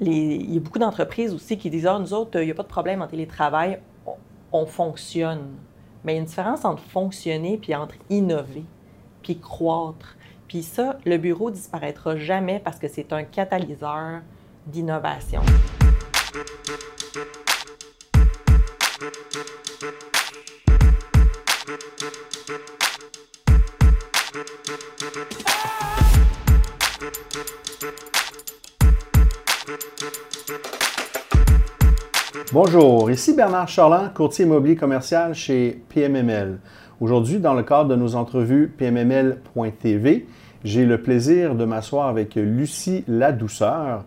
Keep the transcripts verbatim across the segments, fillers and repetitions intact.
les, il y a beaucoup d'entreprises aussi qui disent « Ah, nous autres, il n'y a pas de problème en télétravail, on, on fonctionne. » Mais il y a une différence entre fonctionner puis entre innover, puis croître. Puis ça, le bureau disparaîtra jamais parce que c'est un catalyseur d'innovation. Bonjour, ici Bernard Charland, courtier immobilier commercial chez P M M L. Aujourd'hui, dans le cadre de nos entrevues P M M L point T V, j'ai le plaisir de m'asseoir avec Lucie Ladouceur,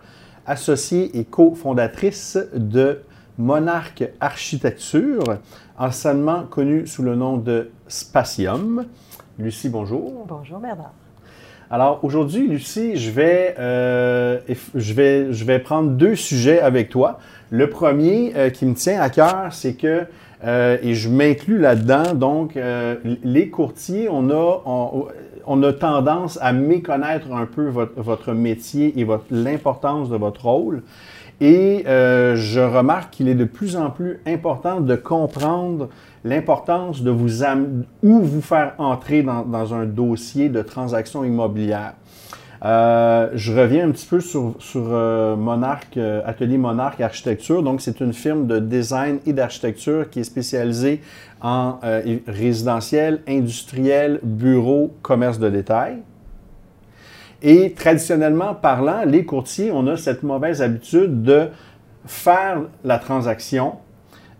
associée et cofondatrice de Monarque Architecture, anciennement connue sous le nom de Spacium. Lucie, bonjour. Bonjour Bernard. Alors aujourd'hui, Lucie, je vais, euh, je, vais, je vais prendre deux sujets avec toi. Le premier euh, qui me tient à cœur, c'est que, euh, et je m'inclus là-dedans, donc euh, les courtiers, on a, on, on a tendance à méconnaître un peu votre, votre métier et l'importance de votre rôle. Et euh, je remarque qu'il est de plus en plus important de comprendre l'importance de vous ou vous faire entrer dans, dans un dossier de transaction immobilière. Euh, je reviens un petit peu sur, sur euh, Monarque, euh, Atelier Monarque Architecture. Donc, c'est une firme de design et d'architecture qui est spécialisée en euh, résidentiel, industriel, bureau, commerce de détail. Et traditionnellement parlant, les courtiers, on a cette mauvaise habitude de faire la transaction,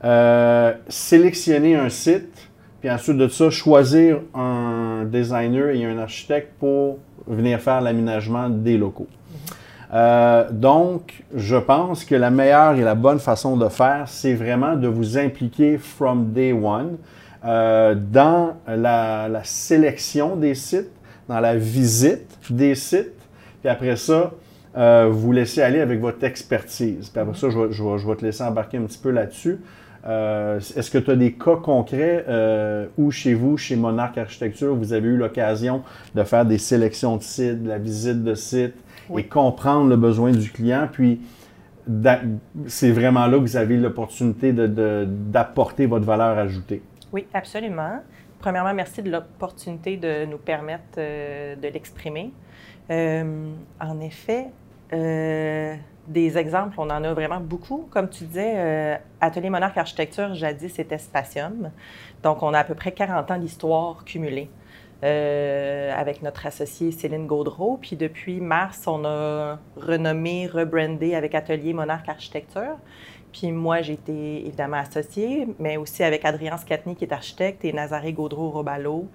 euh, sélectionner un site, puis ensuite de ça, choisir un designer et un architecte pour venir faire l'aménagement des locaux. Euh, donc, je pense que la meilleure et la bonne façon de faire, c'est vraiment de vous impliquer from day one euh, dans la, la sélection des sites, dans la visite des sites, puis après ça, euh, vous laissez aller avec votre expertise. Puis après ça, je vais, je vais, je vais te laisser embarquer un petit peu là-dessus. Euh, est-ce que tu as des cas concrets euh, où chez vous, chez Monarque Architecture, vous avez eu l'occasion de faire des sélections de sites, de la visite de sites, oui, et comprendre le besoin du client, puis c'est vraiment là que vous avez l'opportunité de, de, d'apporter votre valeur ajoutée? Oui, absolument. Premièrement, merci de l'opportunité de nous permettre euh, de l'exprimer. Euh, en effet, euh, des exemples, on en a vraiment beaucoup. Comme tu disais, euh, Atelier Monarque Architecture, jadis, c'était Spacium. Donc, on a à peu près quarante ans d'histoire cumulée euh, avec notre associée Céline Gaudreau. Puis depuis mars, on a renommé, rebrandé avec Atelier Monarque Architecture. Puis moi, j'ai été évidemment associée, mais aussi avec Adrien Scatny, qui est architecte, et Nazaré Gaudreau-Roballo.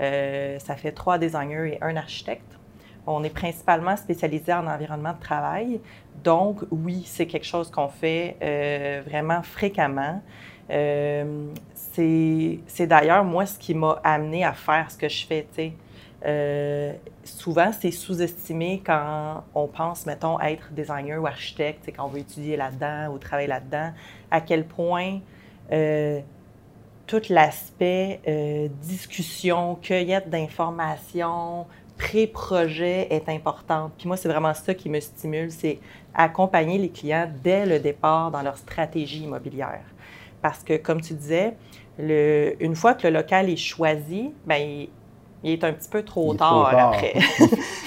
Euh, ça fait trois designers et un architecte. On est principalement spécialisé en environnement de travail. Donc, oui, c'est quelque chose qu'on fait euh, vraiment fréquemment. Euh, c'est d'ailleurs, moi, ce qui m'a amenée à faire ce que je fais, tu sais. Euh, souvent, c'est sous-estimé quand on pense, mettons, être designer ou architecte, quand on veut étudier là-dedans ou travailler là-dedans, à quel point euh, tout l'aspect euh, discussion, cueillette d'informations, pré-projet est important. Puis moi, c'est vraiment ça qui me stimule, c'est accompagner les clients dès le départ dans leur stratégie immobilière. Parce que, comme tu disais, le, une fois que le local est choisi, bien, il, Il est un petit peu trop, tard, trop tard après.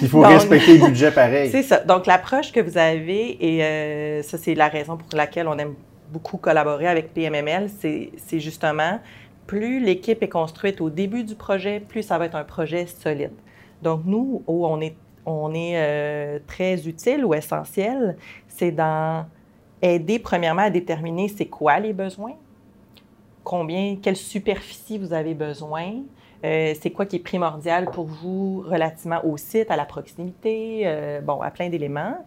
Il faut Donc, respecter le budget pareil. C'est ça. Donc, l'approche que vous avez, et euh, ça, c'est la raison pour laquelle on aime beaucoup collaborer avec P M M L, c'est justement, plus l'équipe est construite au début du projet, plus ça va être un projet solide. Donc, nous, où on est, on est euh, très utile ou essentiel, c'est dans aider premièrement à déterminer c'est quoi les besoins, combien, quelle superficie vous avez besoin, Euh, c'est quoi qui est primordial pour vous relativement au site, à la proximité, euh, bon, à plein d'éléments.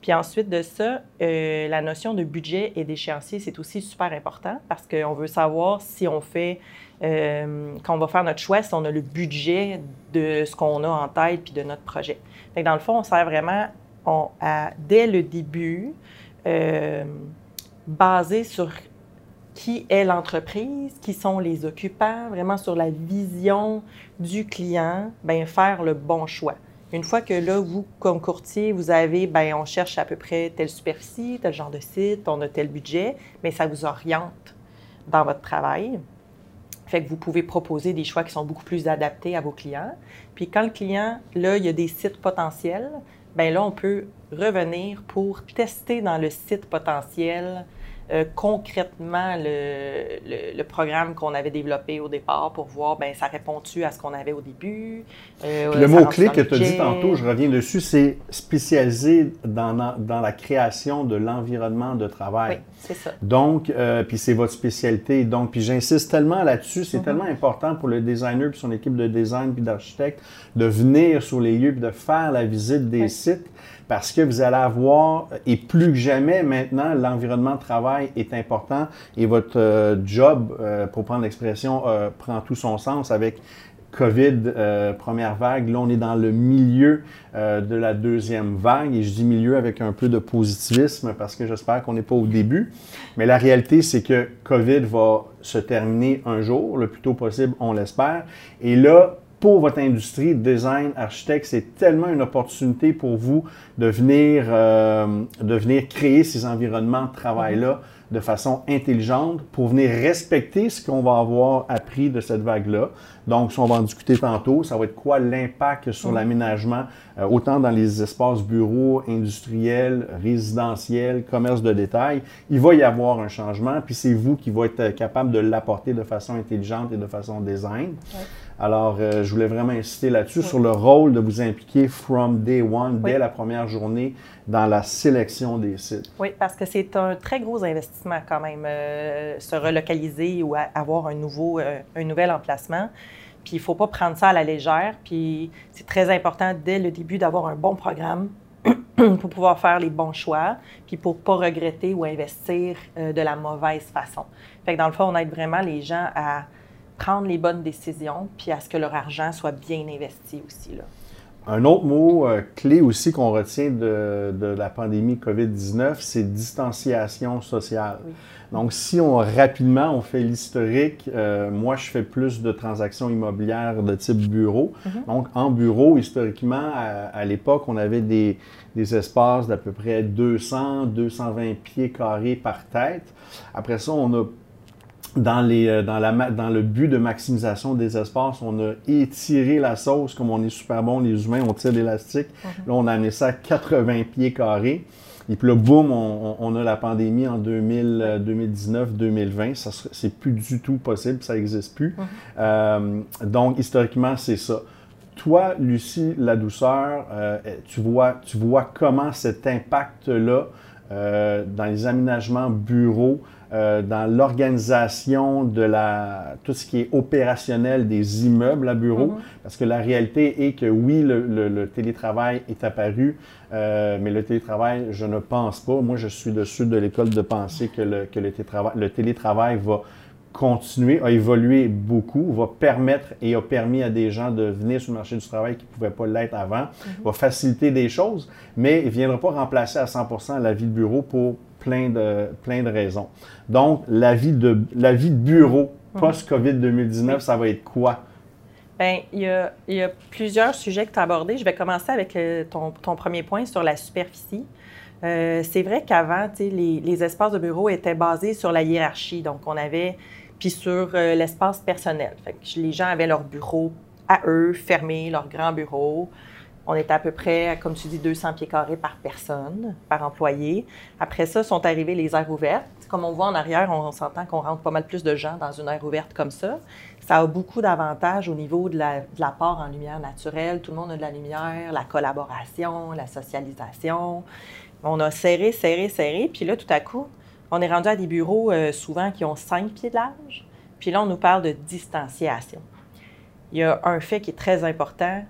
Puis ensuite de ça, euh, la notion de budget et d'échéancier, c'est aussi super important parce qu'on veut savoir si on fait, euh, quand on va faire notre choix, si on a le budget de ce qu'on a en tête puis de notre projet. Fait que dans le fond, on sert vraiment on, à, dès le début, euh, basé sur qui est l'entreprise, qui sont les occupants, vraiment sur la vision du client, bien, faire le bon choix. Une fois que là, vous, comme courtier, vous avez, bien, on cherche à peu près telle superficie, tel genre de site, on a tel budget, mais ça vous oriente dans votre travail. Fait que vous pouvez proposer des choix qui sont beaucoup plus adaptés à vos clients. Puis quand le client, là, il y a des sites potentiels, bien là, on peut revenir pour tester dans le site potentiel euh, concrètement le, le, le programme qu'on avait développé au départ pour voir, bien, ça répond-tu à ce qu'on avait au début? Euh, le mot-clé que tu as dit tantôt, je reviens dessus, c'est spécialisé dans, dans la création de l'environnement de travail. Oui, c'est ça. Donc, euh, puis c'est votre spécialité. Donc, puis j'insiste tellement là-dessus, c'est mm-hmm. tellement important pour le designer puis son équipe de design puis d'architecte de venir sur les lieux puis de faire la visite des oui. sites. Parce que vous allez avoir, et plus que jamais maintenant, l'environnement de travail est important et votre euh, job, euh, pour prendre l'expression, euh, prend tout son sens avec COVID, euh, première vague. Là, on est dans le milieu euh, de la deuxième vague et je dis milieu avec un peu de positivisme parce que j'espère qu'on n'est pas au début. Mais la réalité, c'est que COVID va se terminer un jour, le plus tôt possible, on l'espère. Et là, pour votre industrie, design, architecte, c'est tellement une opportunité pour vous de venir, euh, de venir créer ces environnements de travail-là de façon intelligente pour venir respecter ce qu'on va avoir appris de cette vague-là. Donc, si on va en discuter tantôt, ça va être quoi l'impact sur mmh. l'aménagement, euh, autant dans les espaces bureaux, industriels, résidentiels, commerce de détail. Il va y avoir un changement, puis c'est vous qui va être capable de l'apporter de façon intelligente et de façon design. Ouais. Alors, euh, je voulais vraiment insister là-dessus, oui. sur le rôle de vous impliquer from day one, oui. dès la première journée, dans la sélection des sites. Oui, parce que c'est un très gros investissement quand même, euh, se relocaliser ou avoir un, nouveau, euh, un nouvel emplacement. Puis, il ne faut pas prendre ça à la légère. Puis, c'est très important dès le début d'avoir un bon programme pour pouvoir faire les bons choix, puis pour ne pas regretter ou investir euh, de la mauvaise façon. Fait que dans le fond, on aide vraiment les gens à prendre les bonnes décisions, puis à ce que leur argent soit bien investi aussi, là. Un autre mot euh, clé aussi qu'on retient de, de la pandémie COVID dix-neuf, c'est distanciation sociale. Oui. Donc, si on rapidement, on fait l'historique, euh, moi, je fais plus de transactions immobilières de type bureau. Mm-hmm. Donc, en bureau, historiquement, à, à l'époque, on avait des, des espaces d'à peu près deux cents, deux cent vingt pieds carrés par tête. Après ça, on a Dans, les, dans, la, dans le but de maximisation des espaces, on a étiré la sauce, comme on est super bon, les humains, on tire l'élastique. Mm-hmm. Là, on a amené ça à quatre-vingts pieds carrés. Et puis là, boum, on, on a la pandémie en deux mille dix-neuf, deux mille vingt. C'est plus du tout possible, ça n'existe plus. Mm-hmm. euh, donc, historiquement, c'est ça. Toi, Lucie Ladouceur, euh, tu, vois, tu vois comment cet impact-là, euh, dans les aménagements bureaux, Euh, dans l'organisation de la, tout ce qui est opérationnel des immeubles à bureaux, mm-hmm. parce que la réalité est que oui, le, le, le télétravail est apparu, euh, mais le télétravail, je ne pense pas. Moi, je suis de ceux de l'école de pensée que le, que le télétravail, le télétravail va continuer, a évolué beaucoup, va permettre et a permis à des gens de venir sur le marché du travail qui ne pouvaient pas l'être avant, mm-hmm. va faciliter des choses, mais il ne viendra pas remplacer à cent pour cent la vie de bureau pour plein de, plein de raisons. Donc, la vie de, la vie de bureau post-COVID deux mille dix-neuf, ça va être quoi? Bien, il y a, il y a plusieurs sujets que tu as abordés. Je vais commencer avec le, ton, ton premier point sur la superficie. Euh, c'est vrai qu'avant, tu sais, les, les espaces de bureau étaient basés sur la hiérarchie. Donc, on avait, puis sur euh, l'espace personnel. Fait que les gens avaient leur bureau à eux, fermé, leur grand bureau. On était à peu près, comme tu dis, deux cents pieds carrés par personne, par employé. Après ça, sont arrivées les aires ouvertes. Comme on voit en arrière, on s'entend qu'on rentre pas mal plus de gens dans une aire ouverte comme ça. Ça a beaucoup d'avantages au niveau de la, de la part en lumière naturelle. Tout le monde a de la lumière, la collaboration, la socialisation. On a serré, serré, serré. Puis là, tout à coup, on est rendu à des bureaux euh, souvent qui ont cinq pieds de large. Puis là, on nous parle de distanciation. Il y a un fait qui est très important.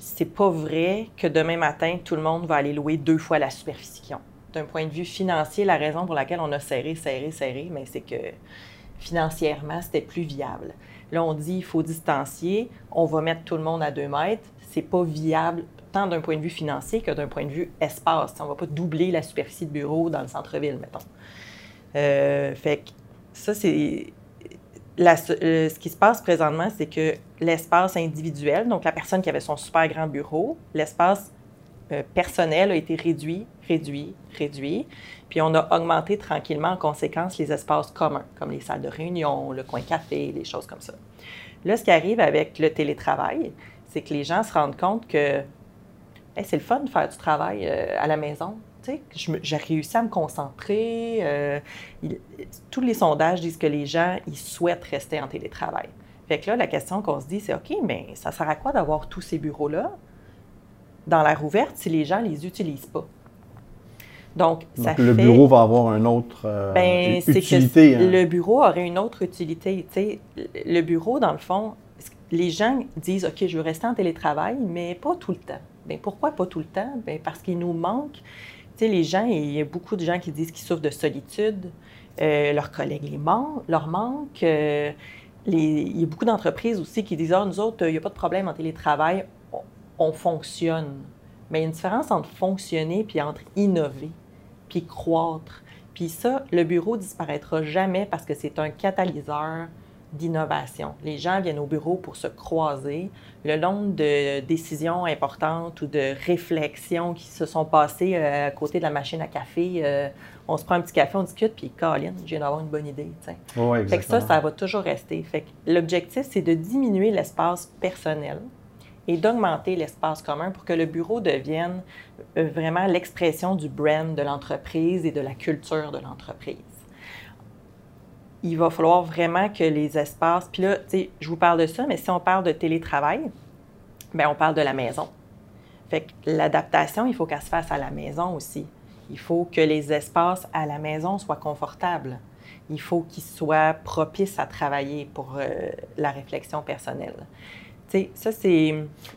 C'est pas vrai que demain matin, tout le monde va aller louer deux fois la superficie qu'ils ont. D'un point de vue financier, la raison pour laquelle on a serré, serré, serré, mais c'est que financièrement, c'était plus viable. Là, on dit il faut distancier, on va mettre tout le monde à deux mètres. C'est pas viable tant d'un point de vue financier que d'un point de vue espace. On va pas doubler la superficie de bureau dans le centre-ville, mettons. Euh, fait que ça, c'est... La, euh, ce qui se passe présentement, c'est que l'espace individuel, donc la personne qui avait son super grand bureau, l'espace euh, personnel a été réduit, réduit, réduit. Puis on a augmenté tranquillement en conséquence les espaces communs, comme les salles de réunion, le coin café, les choses comme ça. Là, ce qui arrive avec le télétravail, c'est que les gens se rendent compte que hey, c'est le fun de faire du travail euh, à la maison. J'ai réussi à me concentrer. Euh, il, tous les sondages disent que les gens, ils souhaitent rester en télétravail. Fait que là, la question qu'on se dit, c'est OK, mais ça sert à quoi d'avoir tous ces bureaux-là dans l'air ouverte si les gens ne les utilisent pas? Donc, ça Donc, le fait, bureau va avoir une autre euh, ben, utilité. Que hein. Le bureau aurait une autre utilité. T'sais, le bureau, dans le fond, les gens disent OK, je veux rester en télétravail, mais pas tout le temps. Ben, pourquoi pas tout le temps? Ben, parce qu'il nous manque. T'sais, les gens, il y a beaucoup de gens qui disent qu'ils souffrent de solitude, euh, leurs collègues les man leur manquent. Euh, les, il y a beaucoup d'entreprises aussi qui disent « Ah, nous autres, il n'y a pas de problème en télétravail, on, on fonctionne. » Mais il y a une différence entre fonctionner puis entre innover, puis croître. Puis ça, le bureau disparaîtra jamais parce que c'est un catalyseur d'innovation. Les gens viennent au bureau pour se croiser. Le nombre de décisions importantes ou de réflexions qui se sont passées à côté de la machine à café, euh, on se prend un petit café, on discute, puis « Colin, je viens d'avoir une bonne idée. » Oui, exactement. Fait que ça, ça va toujours rester. Fait que l'objectif, c'est de diminuer l'espace personnel et d'augmenter l'espace commun pour que le bureau devienne vraiment l'expression du brand de l'entreprise et de la culture de l'entreprise. Il va falloir vraiment que les espaces... Puis là, tu sais, je vous parle de ça, mais si on parle de télétravail, bien, on parle de la maison. Fait que l'adaptation, il faut qu'elle se fasse à la maison aussi. Il faut que les espaces à la maison soient confortables. Il faut qu'ils soient propices à travailler pour euh, la réflexion personnelle. Tu sais, ça, c'est...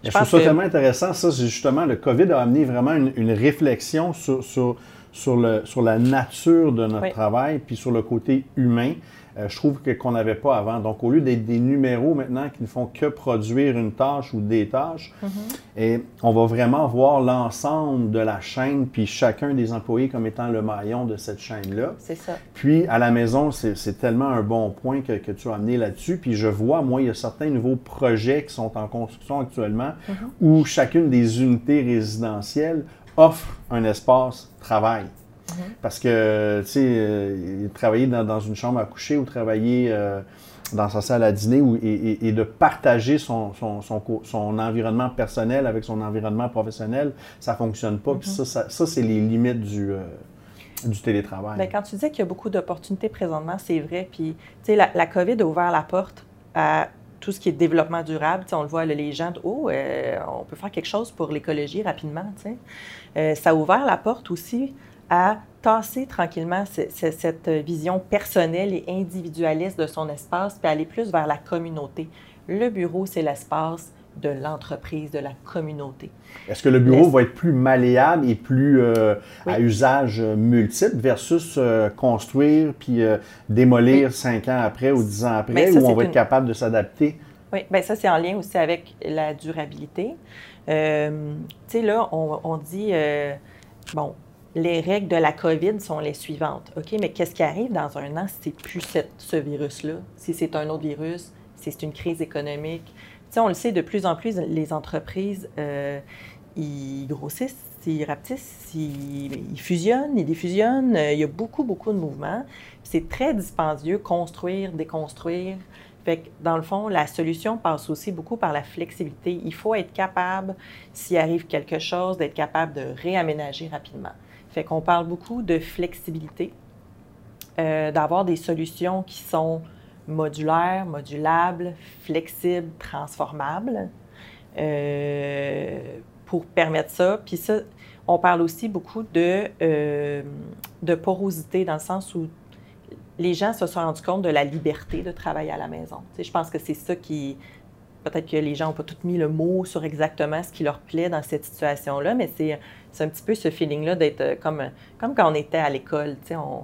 Je, je pense trouve ça que... tellement intéressant. Ça, c'est justement, le COVID a amené vraiment une, une réflexion sur... sur... Sur, le, sur la nature de notre oui. travail, puis sur le côté humain, euh, je trouve que qu'on n'avait pas avant. Donc, au lieu d'être des numéros maintenant qui ne font que produire une tâche ou des tâches, mm-hmm. et on va vraiment voir l'ensemble de la chaîne, puis chacun des employés comme étant le maillon de cette chaîne-là. C'est ça. Puis, à la maison, c'est tellement un bon point que, que tu as amené là-dessus. Puis, je vois, moi, il y a certains nouveaux projets qui sont en construction actuellement, mm-hmm. où chacune des unités résidentielles offre un espace travail. Mm-hmm. Parce que, tu sais, euh, travailler dans, dans une chambre à coucher ou travailler euh, dans sa salle à dîner ou, et, et, et de partager son, son, son, son environnement personnel avec son environnement professionnel, ça ne fonctionne pas. Mm-hmm. Puis ça, ça, ça c'est les limites du, euh, du télétravail. Bien, quand tu disais qu'il y a beaucoup d'opportunités présentement, c'est vrai. Puis, tu sais, la, la COVID a ouvert la porte à tout ce qui est développement durable. On le voit, là, les gens, oh, euh, on peut faire quelque chose pour l'écologie rapidement. Euh, ça a ouvert la porte aussi à tasser tranquillement cette vision personnelle et individualiste de son espace, puis aller plus vers la communauté. Le bureau, c'est l'espace de l'entreprise, de la communauté. Est-ce que le bureau va être plus malléable et plus euh, oui. à usage multiple versus euh, construire puis euh, démolir oui. cinq ans après ou dix ans après, ça, où on va une... être capable de s'adapter? Oui, bien ça, c'est en lien aussi avec la durabilité. Euh, tu sais, là, on, on dit, euh, bon, les règles de la COVID sont les suivantes. OK, mais qu'est-ce qui arrive dans un an si c'est plus cette, ce virus-là? Si c'est un autre virus, si c'est une crise économique? Tu sais, on le sait, de plus en plus, les entreprises, euh, ils grossissent, ils rapetissent, ils, ils fusionnent, ils défusionnent. Il y a beaucoup, beaucoup de mouvements. C'est très dispendieux, construire, déconstruire. Fait que, dans le fond, la solution passe aussi beaucoup par la flexibilité. Il faut être capable, s'il arrive quelque chose, d'être capable de réaménager rapidement. Fait qu'on parle beaucoup de flexibilité, euh, d'avoir des solutions qui sont... modulaire, modulable, flexible, transformable, euh, pour permettre ça. Puis ça, on parle aussi beaucoup de, euh, de porosité, dans le sens où les gens se sont rendus compte de la liberté de travailler à la maison. Tu sais, je pense que c'est ça qui... Peut-être que les gens n'ont pas tout mis le mot sur exactement ce qui leur plaît dans cette situation-là, mais c'est un petit peu ce feeling-là d'être comme, comme quand on était à l'école, tu sais, on...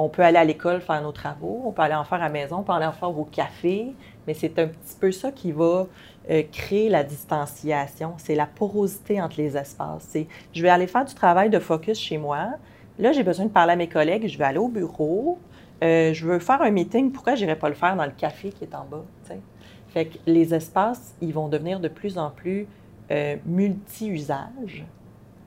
On peut aller à l'école faire nos travaux, on peut aller en faire à la maison, on peut aller en faire au café, mais c'est un petit peu ça qui va euh, créer la distanciation. C'est la porosité entre les espaces. C'est, je vais aller faire du travail de focus chez moi. Là, j'ai besoin de parler à mes collègues, je vais aller au bureau. euh, je veux faire un meeting, pourquoi je n'irais pas le faire dans le café qui est en bas? T'sais? Fait que les espaces, ils vont devenir de plus en plus euh, multi-usages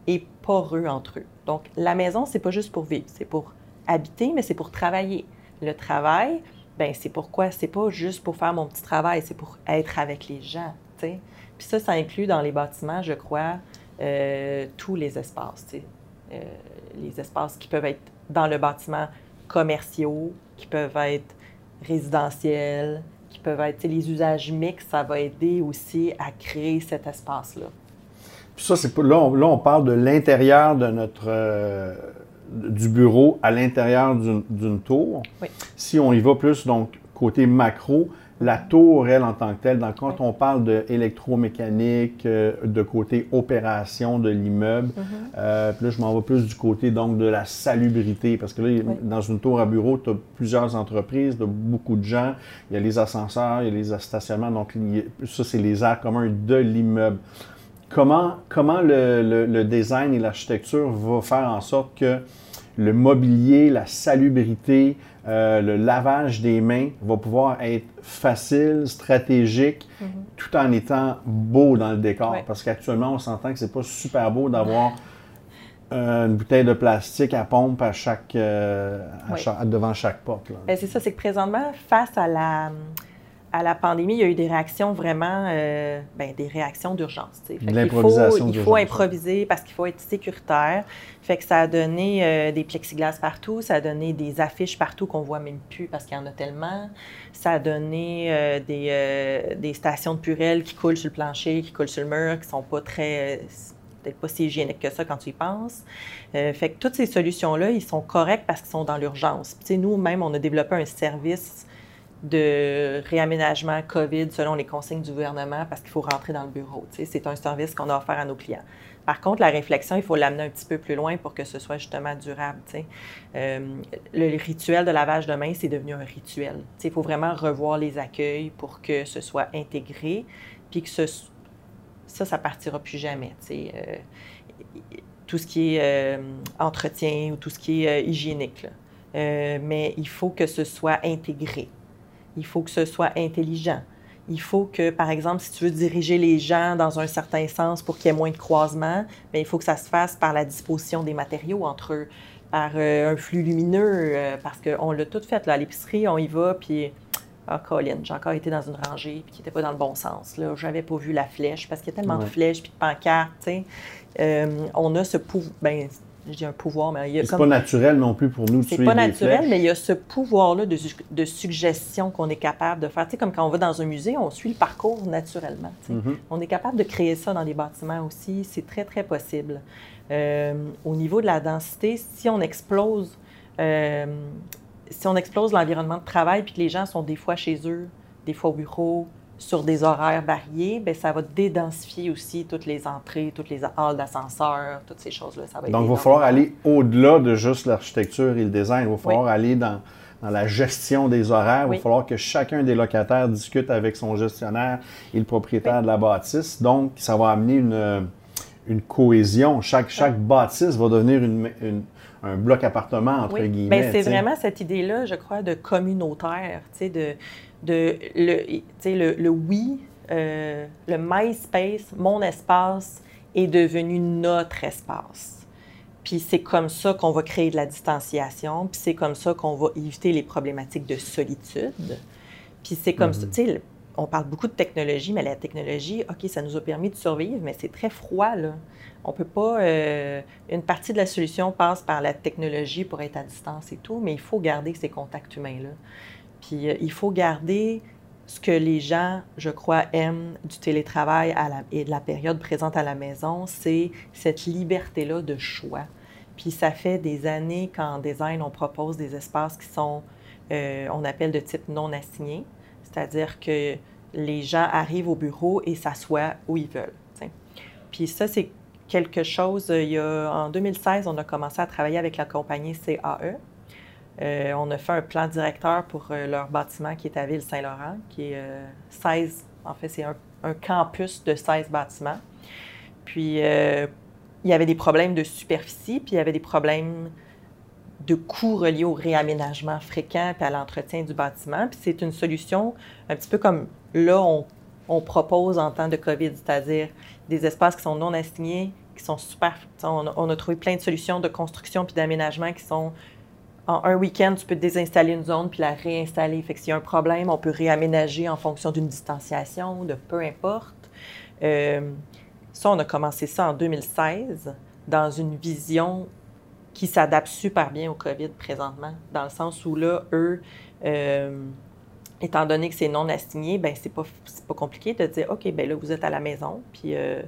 et poreux entre eux. Donc, la maison, c'est pas juste pour vivre, c'est pour habiter, mais c'est pour travailler. Le travail, ben c'est pourquoi, c'est pas juste pour faire mon petit travail, c'est pour être avec les gens, tu sais. Puis ça, ça inclut dans les bâtiments, je crois, euh, tous les espaces, tu sais. Euh, les espaces qui peuvent être dans le bâtiment commerciaux, qui peuvent être résidentiels, qui peuvent être, tu sais, les usages mixtes, ça va aider aussi à créer cet espace-là. Puis ça, c'est, là, on, là, on parle de l'intérieur de notre... Euh... du bureau à l'intérieur d'une tour. Oui. Si on y va plus, donc, côté macro, la tour, elle, en tant que telle, donc, quand oui. on parle d'électromécanique, euh, de côté opération de l'immeuble, mm-hmm. euh, puis là, je m'en vais plus du côté, donc, de la salubrité, parce que là, oui. dans une tour à bureau, tu as plusieurs entreprises, tu as beaucoup de gens, il y a les ascenseurs, il y a les stationnements, donc, ça, c'est les aires communes de l'immeuble. Comment, comment le, le, le design et l'architecture vont faire en sorte que le mobilier, la salubrité, euh, le lavage des mains va pouvoir être facile, stratégique, mm-hmm. tout en étant beau dans le décor? Ouais. Parce qu'actuellement, on s'entend que c'est pas super beau d'avoir euh, une bouteille de plastique à pompe à chaque, euh, à ouais. chaque, devant chaque porte. C'est ça, c'est que présentement, face à la... à la pandémie, il y a eu des réactions vraiment, euh, ben, des réactions d'urgence. L'improvisation d'urgence. Il faut improviser parce qu'il faut être sécuritaire. Fait que ça a donné euh, des plexiglas partout, ça a donné des affiches partout qu'on voit même plus parce qu'il y en a tellement. Ça a donné euh, des, euh, des stations de Purel qui coulent sur le plancher, qui coulent sur le mur, qui sont pas très, euh, peut-être pas si hygiéniques que ça quand tu y penses. Euh, fait que toutes ces solutions-là, ils sont corrects parce qu'ils sont dans l'urgence. Tu sais, nous-mêmes, on a développé un service de réaménagement COVID selon les consignes du gouvernement parce qu'il faut rentrer dans le bureau. C'est un service qu'on a offert à nos clients. Par contre, la réflexion, il faut l'amener un petit peu plus loin pour que ce soit justement durable. Euh, le rituel de lavage de mains, c'est devenu un rituel. Il faut vraiment revoir les accueils pour que ce soit intégré puis que ce, ça, ça ne partira plus jamais. Euh, tout ce qui est euh, entretien ou tout ce qui est euh, hygiénique. Là. Euh, mais il faut que ce soit intégré. Il faut que ce soit intelligent. Il faut que, par exemple, si tu veux diriger les gens dans un certain sens pour qu'il y ait moins de croisements, bien, il faut que ça se fasse par la disposition des matériaux entre eux, par euh, un flux lumineux, euh, parce qu'on l'a tout fait. Là, à l'épicerie, on y va, puis « Ah, Colin, j'ai encore été dans une rangée puis qui n'était pas dans le bon sens. Je n'avais pas vu la flèche parce qu'il y a tellement ouais. de flèches puis de pancartes. » Tu sais, euh, on a ce pouvoir... Je dis un pouvoir, mais il y a comme... C'est pas naturel non plus pour nous de suivre les flèches. C'est pas naturel, mais il y a ce pouvoir-là de, de suggestion qu'on est capable de faire. Tu sais, comme quand on va dans un musée, on suit le parcours naturellement. Tu sais. Mm-hmm. On est capable de créer ça dans les bâtiments aussi. C'est très, très possible. Euh, au niveau de la densité, si on explose, euh, si on explose l'environnement de travail puis que les gens sont des fois chez eux, des fois au bureau, sur des horaires variés, bien, ça va dédensifier aussi toutes les entrées, toutes les halles d'ascenseurs, toutes ces choses-là. Ça va Donc, il va falloir aller au-delà de juste l'architecture et le design. Il va falloir oui. aller dans, dans la gestion des horaires. Il oui. va falloir que chacun des locataires discute avec son gestionnaire et le propriétaire oui. de la bâtisse. Donc, ça va amener une, une cohésion. Chaque, chaque oui. bâtisse va devenir une, une, un bloc appartement, entre oui. guillemets. C'est vraiment cette idée-là, je crois, de communautaire, tu sais, de... de le, le, le oui, euh, le MySpace, mon espace est devenu notre espace. Puis c'est comme ça qu'on va créer de la distanciation, puis c'est comme ça qu'on va éviter les problématiques de solitude. Puis c'est comme mm-hmm. ça, tu sais, on parle beaucoup de technologie, mais la technologie, OK, ça nous a permis de survivre, mais c'est très froid, là. On peut pas... Euh, une partie de la solution passe par la technologie pour être à distance et tout, mais il faut garder ces contacts humains-là. Puis euh, il faut garder ce que les gens, je crois, aiment du télétravail à la, et de la période présente à la maison, c'est cette liberté-là de choix. Puis ça fait des années qu'en design, on propose des espaces qui sont, euh, on appelle de type non assigné, c'est-à-dire que les gens arrivent au bureau et s'assoient où ils veulent. T'sais. Puis ça, c'est quelque chose, il y a, en deux mille seize, on a commencé à travailler avec la compagnie C A E. Euh, on a fait un plan directeur pour euh, leur bâtiment qui est à Ville-Saint-Laurent, qui est euh, seize, en fait, c'est un, un campus de seize bâtiments. Puis, euh, il y avait des problèmes de superficie, puis il y avait des problèmes de coûts reliés au réaménagement fréquent et à l'entretien du bâtiment. Puis c'est une solution un petit peu comme là, on, on propose en temps de COVID, c'est-à-dire des espaces qui sont non assignés, qui sont super... On a, on a trouvé plein de solutions de construction puis d'aménagement qui sont... En un week-end, tu peux désinstaller une zone puis la réinstaller. Fait que s'il y a un problème, on peut réaménager en fonction d'une distanciation, de peu importe. Euh, ça, on a commencé ça en deux mille seize dans une vision qui s'adapte super bien au COVID présentement, dans le sens où là, eux, euh, étant donné que c'est non assigné, bien, c'est pas, c'est pas compliqué de dire « OK, bien là, vous êtes à la maison, puis euh,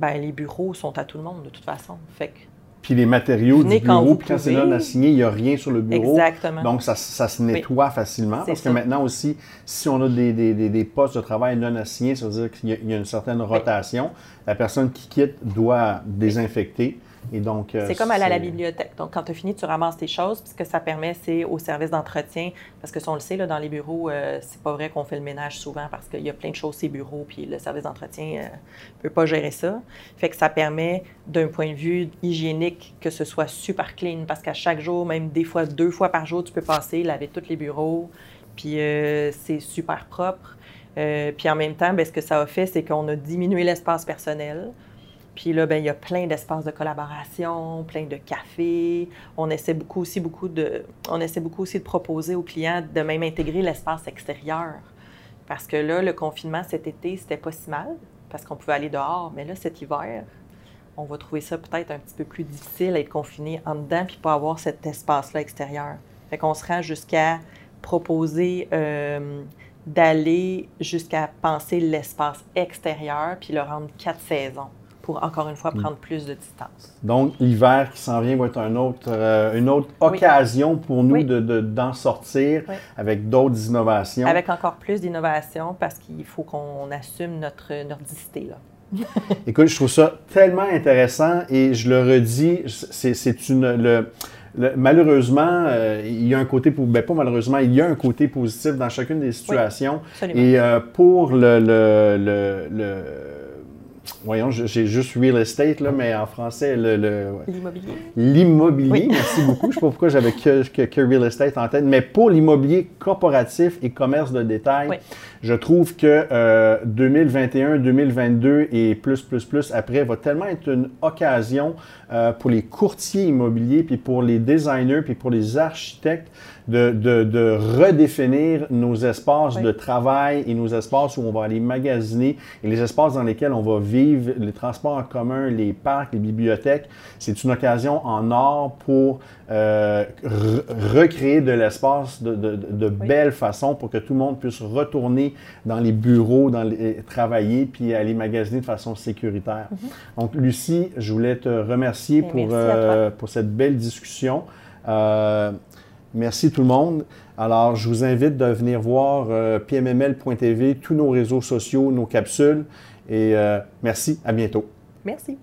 bien, les bureaux sont à tout le monde de toute façon. » Fait que puis les matériaux du bureau, puis quand c'est non assigné, il n'y a rien sur le bureau. Exactement. Donc, ça, ça se nettoie oui. facilement. Parce ça. que maintenant aussi, si on a des, des, des, des postes de travail non assignés, ça veut dire qu'il y a, il y a une certaine rotation. Oui. La personne qui quitte doit désinfecter. Et donc, c'est euh, comme aller à la bibliothèque. Donc, quand tu as fini, tu ramasses tes choses. Puis ce que ça permet, c'est au service d'entretien. Parce que si on le sait, là, dans les bureaux, euh, c'est pas vrai qu'on fait le ménage souvent parce qu'il y a plein de choses, ces bureaux, puis le service d'entretien ne euh, peut pas gérer ça. Fait que ça permet, d'un point de vue hygiénique, que ce soit super clean. Parce qu'à chaque jour, même des fois, deux fois par jour, tu peux passer, laver tous les bureaux. Puis euh, c'est super propre. Euh, puis en même temps, bien, ce que ça a fait, c'est qu'on a diminué l'espace personnel. Puis là, bien, il y a plein d'espaces de collaboration, plein de cafés. On essaie beaucoup aussi, beaucoup de, on essaie beaucoup aussi de proposer aux clients de même intégrer l'espace extérieur. Parce que là, le confinement cet été, c'était pas si mal, parce qu'on pouvait aller dehors. Mais là, cet hiver, on va trouver ça peut-être un petit peu plus difficile à être confiné en dedans puis pas avoir cet espace-là extérieur. Fait qu'on se rend jusqu'à proposer... Euh, d'aller jusqu'à penser l'espace extérieur puis le rendre quatre saisons. Pour, encore une fois, prendre plus de distance. Donc, l'hiver qui s'en vient va être un autre, euh, une autre occasion oui. pour nous oui. de, de, d'en sortir oui. avec d'autres innovations. Avec encore plus d'innovations parce qu'il faut qu'on assume notre nordicité, là. Écoute, je trouve ça tellement intéressant et je le redis, c'est, c'est une... Le, Le, malheureusement, euh, il y a un côté, ben pas malheureusement, il y a un côté positif dans chacune des situations. Oui, et euh, pour le, le, le, le voyons, j'ai juste real estate là, mais en français le, le l'immobilier. L'immobilier, oui. Merci beaucoup. Je ne sais pas pourquoi j'avais que, que, que real estate en tête, mais pour l'immobilier corporatif et commerce de détail, oui. je trouve que euh, deux mille vingt et un, deux mille vingt-deux et plus plus plus après va tellement être une occasion euh, pour les courtiers immobiliers, puis pour les designers, puis pour les architectes. De, de, de redéfinir nos espaces oui. de travail et nos espaces où on va aller magasiner et les espaces dans lesquels on va vivre, les transports en commun, les parcs, les bibliothèques. C'est une occasion en or pour euh, re- recréer de l'espace de, de, de oui. belle façon pour que tout le monde puisse retourner dans les bureaux, dans les, travailler puis aller magasiner de façon sécuritaire. Mm-hmm. Donc, Lucie, je voulais te remercier pour, euh, pour cette belle discussion. Euh, Merci tout le monde. Alors, je vous invite de venir voir euh, P M M L point T V, tous nos réseaux sociaux, nos capsules. Et euh, merci, à bientôt. Merci.